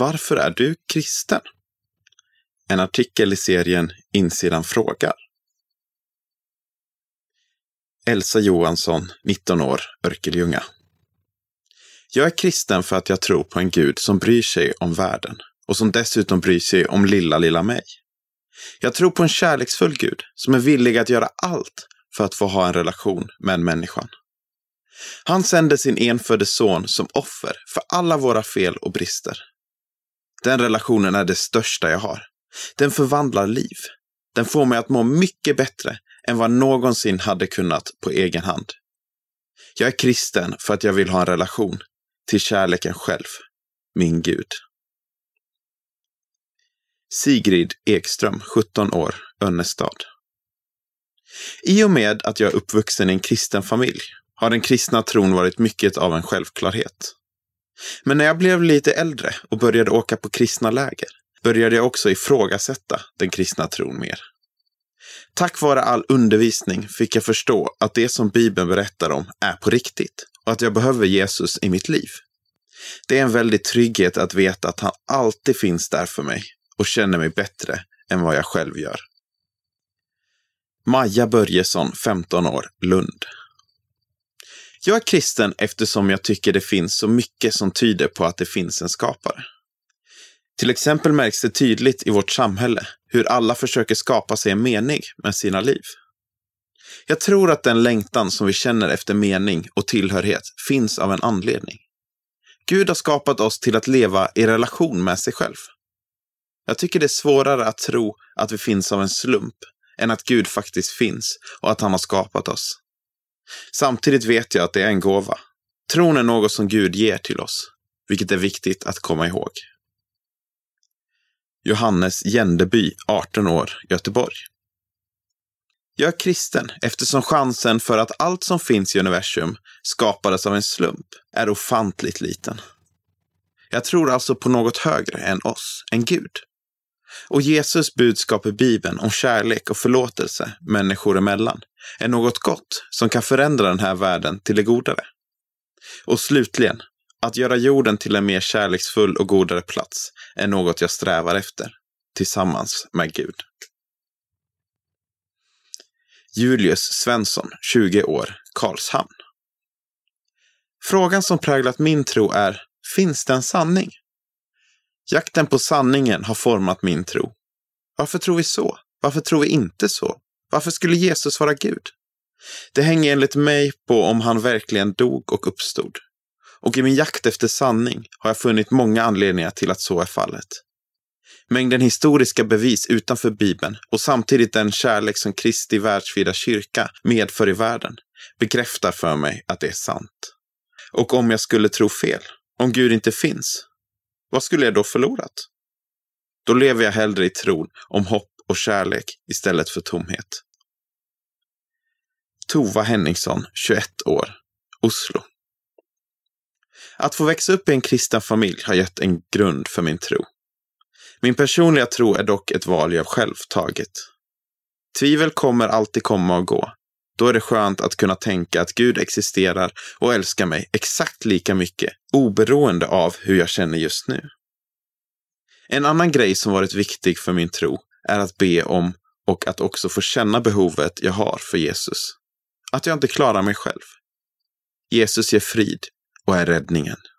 Varför är du kristen? En artikel i serien Insidan frågar. Elsa Johansson, 19 år, Örkeljunga. Jag är kristen för att jag tror på en Gud som bryr sig om världen och som dessutom bryr sig om lilla mig. Jag tror på en kärleksfull Gud som är villig att göra allt för att få ha en relation med människan. Han sände sin enfödde son som offer för alla våra fel och brister. Den relationen är det största jag har. Den förvandlar liv. Den får mig att må mycket bättre än vad någonsin hade kunnat på egen hand. Jag är kristen för att jag vill ha en relation till kärleken själv, min Gud. Sigrid Ekström, 17 år, Önestad. I och med att jag är uppvuxen i en kristen familj har den kristna tron varit mycket av en självklarhet. Men när jag blev lite äldre och började åka på kristna läger började jag också ifrågasätta den kristna tron mer. Tack vare all undervisning fick jag förstå att det som Bibeln berättar om är på riktigt och att jag behöver Jesus i mitt liv. Det är en väldig trygghet att veta att han alltid finns där för mig och känner mig bättre än vad jag själv gör. Maja Börjesson, 15 år, Lund. Jag är kristen eftersom jag tycker det finns så mycket som tyder på att det finns en skapare. Till exempel märks det tydligt i vårt samhälle hur alla försöker skapa sig en mening med sina liv. Jag tror att den längtan som vi känner efter mening och tillhörighet finns av en anledning. Gud har skapat oss till att leva i relation med sig själv. Jag tycker det är svårare att tro att vi finns av en slump än att Gud faktiskt finns och att han har skapat oss. Samtidigt vet jag att det är en gåva. Tron är något som Gud ger till oss, vilket är viktigt att komma ihåg. Johannes Jändeby, 18 år, Göteborg. Jag är kristen eftersom chansen för att allt som finns i universum skapades av en slump är ofantligt liten. Jag tror alltså på något högre än oss, en Gud. Och Jesus budskap i Bibeln om kärlek och förlåtelse människor emellan är något gott som kan förändra den här världen till det godare. Och slutligen, att göra jorden till en mer kärleksfull och godare plats är något jag strävar efter, tillsammans med Gud. Julius Svensson, 20 år, Karlshamn. Frågan som präglat min tro är, finns det en sanning? Jakten på sanningen har format min tro. Varför tror vi så? Varför tror vi inte så? Varför skulle Jesus vara Gud? Det hänger enligt mig på om han verkligen dog och uppstod. Och i min jakt efter sanning har jag funnit många anledningar till att så är fallet. Mängden historiska bevis utanför Bibeln och samtidigt den kärlek som Kristi världsvida kyrka medför i världen bekräftar för mig att det är sant. Och om jag skulle tro fel, om Gud inte finns, vad skulle jag då förlorat? Då lever jag hellre i tron om hopp och kärlek istället för tomhet. Tova Henningsson, 21 år, Oslo. Att få växa upp i en kristen familj har gett en grund för min tro. Min personliga tro är dock ett val jag själv tagit. Tvivel kommer alltid komma och gå. Då är det skönt att kunna tänka att Gud existerar och älskar mig exakt lika mycket, oberoende av hur jag känner just nu. En annan grej som varit viktig för min tro är att be om och att också få känna behovet jag har för Jesus. Att jag inte klarar mig själv. Jesus ger frid och är räddningen.